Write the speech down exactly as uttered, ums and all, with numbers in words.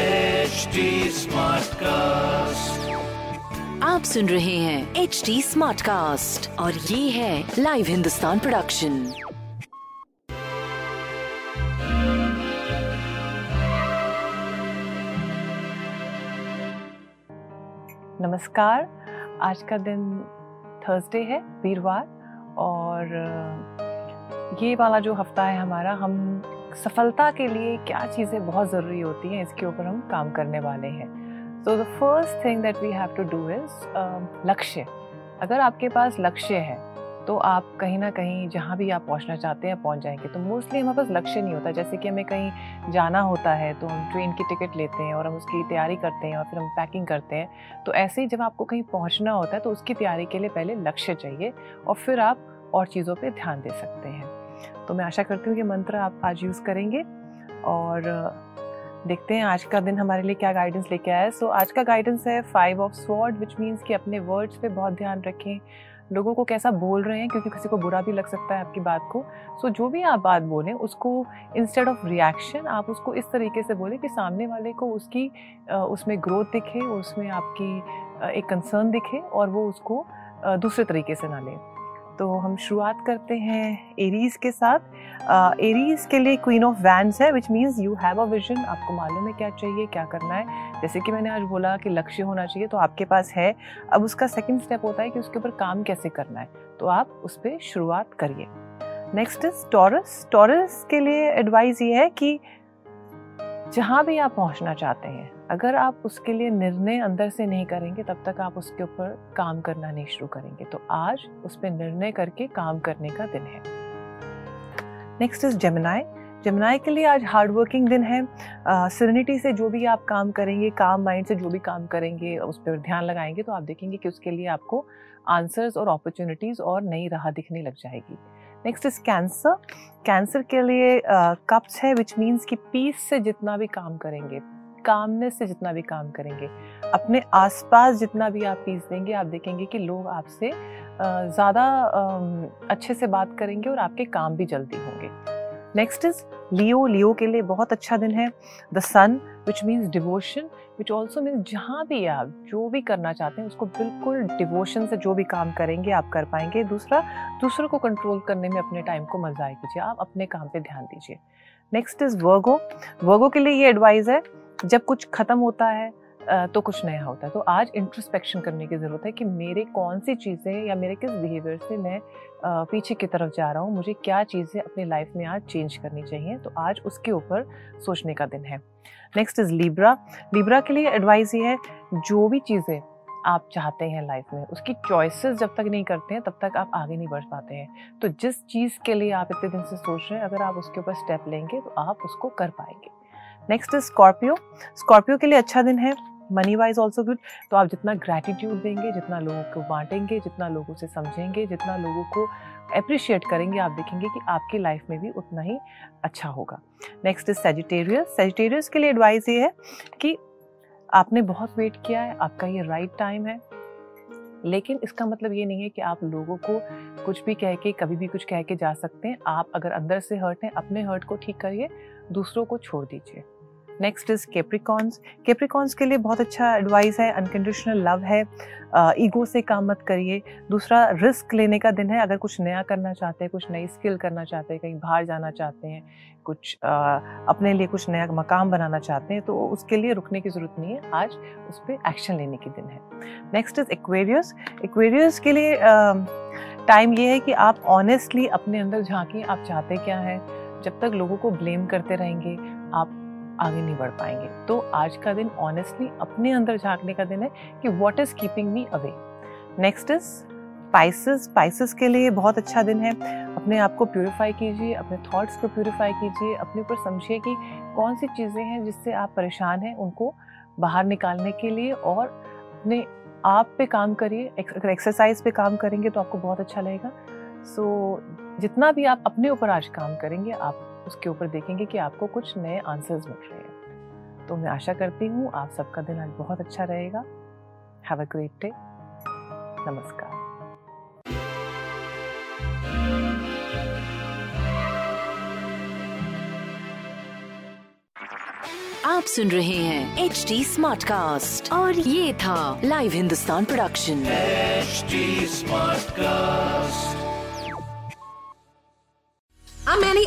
H D Smartcast. आप सुन रहे हैं H D Smartcast और ये है लाइव हिंदुस्तान प्रोडक्शन. नमस्कार. आज का दिन थर्सडे है, वीरवार, और ये वाला जो हफ्ता है हमारा, हम सफलता के लिए क्या चीज़ें बहुत ज़रूरी होती हैं इसके ऊपर हम काम करने वाले हैं. So the first thing that we have to do is लक्ष्य. अगर आपके पास लक्ष्य है तो आप कहीं ना कहीं जहाँ भी आप पहुँचना चाहते हैं पहुँच जाएंगे. तो मोस्टली हमारे पास लक्ष्य नहीं होता. जैसे कि हमें कहीं जाना होता है तो हम ट्रेन की टिकट लेते हैं और हम उसकी तैयारी करते हैं और फिर हम पैकिंग करते हैं. तो ऐसे ही जब आपको कहीं पहुँचना होता है तो उसकी तैयारी के लिए पहले लक्ष्य चाहिए और फिर आप और चीज़ों पर ध्यान दे सकते हैं. तो मैं आशा करती हूँ कि मंत्र आप आज यूज़ करेंगे और देखते हैं आज का दिन हमारे लिए क्या गाइडेंस लेके आया है. सो आज का गाइडेंस है five of sword, which means कि अपने वर्ड्स पे बहुत ध्यान रखें, लोगों को कैसा बोल रहे हैं, क्योंकि किसी को बुरा भी लग सकता है आपकी बात को. सो जो भी आप बात बोलें उसको इंस्टेड ऑफ रिएक्शन आप उसको इस तरीके से बोलें कि सामने वाले को उसकी उसमें ग्रोथ दिखे, उसमें आपकी एक कंसर्न दिखे और वो उसको दूसरे तरीके से ना लें. तो हम शुरुआत करते हैं एरीज के साथ. एरीज के लिए क्वीन ऑफ वैंड्स है, which means you have a vision. आपको मालूम है क्या चाहिए, क्या करना है. जैसे कि मैंने आज बोला कि लक्ष्य होना चाहिए तो आपके पास है. अब उसका सेकंड स्टेप होता है कि उसके ऊपर काम कैसे करना है, तो आप उस पर शुरुआत करिए. Next is taurus. टॉरस के लिए एडवाइस ये है कि जहाँ भी आप पहुँचना चाहते हैं, अगर आप उसके लिए निर्णय अंदर से नहीं करेंगे तब तक आप उसके ऊपर काम करना नहीं शुरू करेंगे. तो आज उस पर निर्णय करके काम करने का दिन है. Next is Gemini. जेमिनाई के लिए आज हार्ड वर्किंग दिन है. सिरेनिटी uh, से जो भी आप काम करेंगे, काम माइंड से जो भी काम करेंगे उस पर ध्यान लगाएंगे तो आप देखेंगे कि उसके लिए आपको आंसर्स और अपॉर्चुनिटीज़ और नई राह दिखने लग जाएगी. Next is cancer. कैंसर के लिए कप्स uh, है, विच मीन्स कि पीस से जितना भी काम करेंगे, कामनेस से जितना भी काम करेंगे, अपने आसपास जितना भी आप पीस देंगे, आप देखेंगे कि लोग आपसे ज़्यादा अच्छे से बात करेंगे और आपके काम भी जल्दी होंगे. नेक्स्ट इज़ लियो. लियो के लिए बहुत अच्छा दिन है. The sun, which means devotion, which also means जहाँ भी आप जो भी करना चाहते हैं उसको बिल्कुल डिवोशन से जो भी काम करेंगे आप कर पाएंगे. दूसरा, दूसरों को कंट्रोल करने में अपने टाइम को मज़ाए कीजिए, आप अपने काम पर ध्यान दीजिए. Next is Virgo. वर्गो के लिए ये एडवाइस है, जब कुछ ख़त्म होता है तो कुछ नया होता है. तो आज इंट्रोस्पेक्शन करने की ज़रूरत है कि मेरे कौन सी चीज़ें या मेरे किस बिहेवियर से मैं पीछे की तरफ जा रहा हूँ, मुझे क्या चीज़ें अपनी लाइफ में आज चेंज करनी चाहिए. तो आज उसके ऊपर सोचने का दिन है. Next is Libra. लिब्रा के लिए एडवाइस ये है, जो भी चीज़ें आप चाहते हैं लाइफ में उसकी चॉइसेस जब तक नहीं करते हैं तब तक आप आगे नहीं बढ़ पाते हैं. तो जिस चीज़ के लिए आप इतने दिन से सोच रहे हैं, अगर आप उसके ऊपर स्टेप लेंगे तो आप उसको कर पाएंगे. Next is Scorpio. स्कॉर्पियो के लिए अच्छा दिन है. Money wise also good. तो आप जितना ग्रैटिट्यूड देंगे, जितना लोगों को बांटेंगे, जितना लोगों से समझेंगे, जितना लोगों को अप्रिशिएट करेंगे, आप देखेंगे कि आपकी लाइफ में भी उतना ही अच्छा होगा. Next is Sagittarius. सजिटेरियस के लिए एडवाइस ये है कि आपने बहुत वेट किया है, आपका ये राइट टाइम है, लेकिन इसका मतलब ये नहीं है कि आप लोगों को कुछ भी कह के कभी भी कुछ कह के जा सकते हैं. आप अगर अंदर से हर्ट हैं, अपने हर्ट को ठीक करिए, दूसरों को छोड़ दीजिए. Next is Capricorns. कैप्रिकॉन्स के लिए बहुत अच्छा एडवाइस है. अनकंडीशनल लव है. ईगो से काम मत करिए. दूसरा, रिस्क लेने का दिन है. अगर कुछ नया करना चाहते हैं, कुछ नई स्किल करना चाहते हैं, कहीं बाहर जाना चाहते हैं, कुछ आ, अपने लिए कुछ नया मकाम बनाना चाहते हैं, तो उसके लिए रुकने की ज़रूरत नहीं है. आज उस पर एक्शन लेने की दिन है. Next is Aquarius. एक्वेरियस के लिए टाइम ये है कि आप ऑनेस्टली अपने अंदर झाँकें, आप चाहते क्या हैं. जब तक लोगों को ब्लेम करते रहेंगे आप आगे नहीं बढ़ पाएंगे. तो आज का दिन ऑनेस्टली अपने अंदर झांकने का दिन है कि what is keeping me away. Next is spices spices के लिए बहुत अच्छा दिन है। अपने आप को प्यूरिफाई कीजिए, अपने थॉट्स को प्यूरिफाई कीजिए, अपने ऊपर समझिए कि कौन सी चीज़ें हैं जिससे आप परेशान हैं, उनको बाहर निकालने के लिए, और अपने आप पे काम करिए। अगर एक्सरसाइज पे काम करेंगे तो आपको बहुत अच्छा लगेगा। सो so, जितना भी आप अपने ऊपर आज काम करेंगे, आप उसके ऊपर देखेंगे कि आपको कुछ नए आंसर्स मिल रहे हैं। तो मैं आशा करती हूँ आप सबका दिन आज बहुत अच्छा रहेगा। Have a great day. नमस्कार। आप सुन रहे हैं एच डी स्मार्ट कास्ट और ये था live Hindustan production H D smart cast. I'm Annie